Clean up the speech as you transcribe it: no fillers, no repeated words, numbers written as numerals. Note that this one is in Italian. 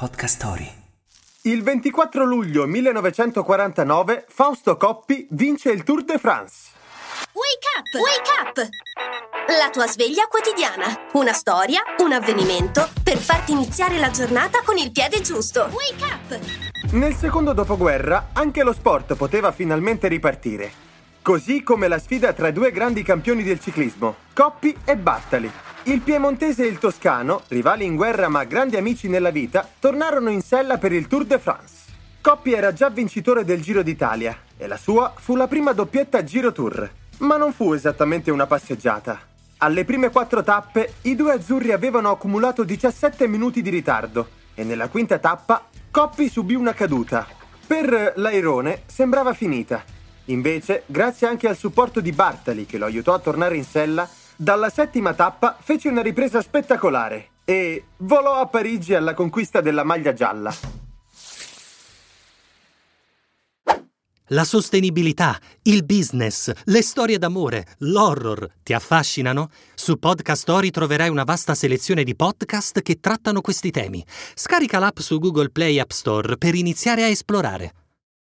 Podcastory. Il 24 luglio 1949 Fausto Coppi vince il Tour de France. Wake up! La tua sveglia quotidiana. Una storia, un avvenimento per farti iniziare la giornata con il piede giusto. Wake up! Nel secondo dopoguerra anche lo sport poteva finalmente ripartire. Così come la sfida tra i due grandi campioni del ciclismo, Coppi e Bartali. Il piemontese e il toscano, rivali in guerra ma grandi amici nella vita, tornarono in sella per il Tour de France. Coppi era già vincitore del Giro d'Italia e la sua fu la prima doppietta Giro Tour, ma non fu esattamente una passeggiata. Alle prime 4 tappe i due azzurri avevano accumulato 17 minuti di ritardo e nella quinta tappa Coppi subì una caduta. Per l'airone sembrava finita. Invece, grazie anche al supporto di Bartali che lo aiutò a tornare in sella, dalla settima tappa fece una ripresa spettacolare e volò a Parigi alla conquista della maglia gialla. La sostenibilità, il business, le storie d'amore, l'horror ti affascinano? Su Podcastory troverai una vasta selezione di podcast che trattano questi temi. Scarica l'app su Google Play App Store per iniziare a esplorare.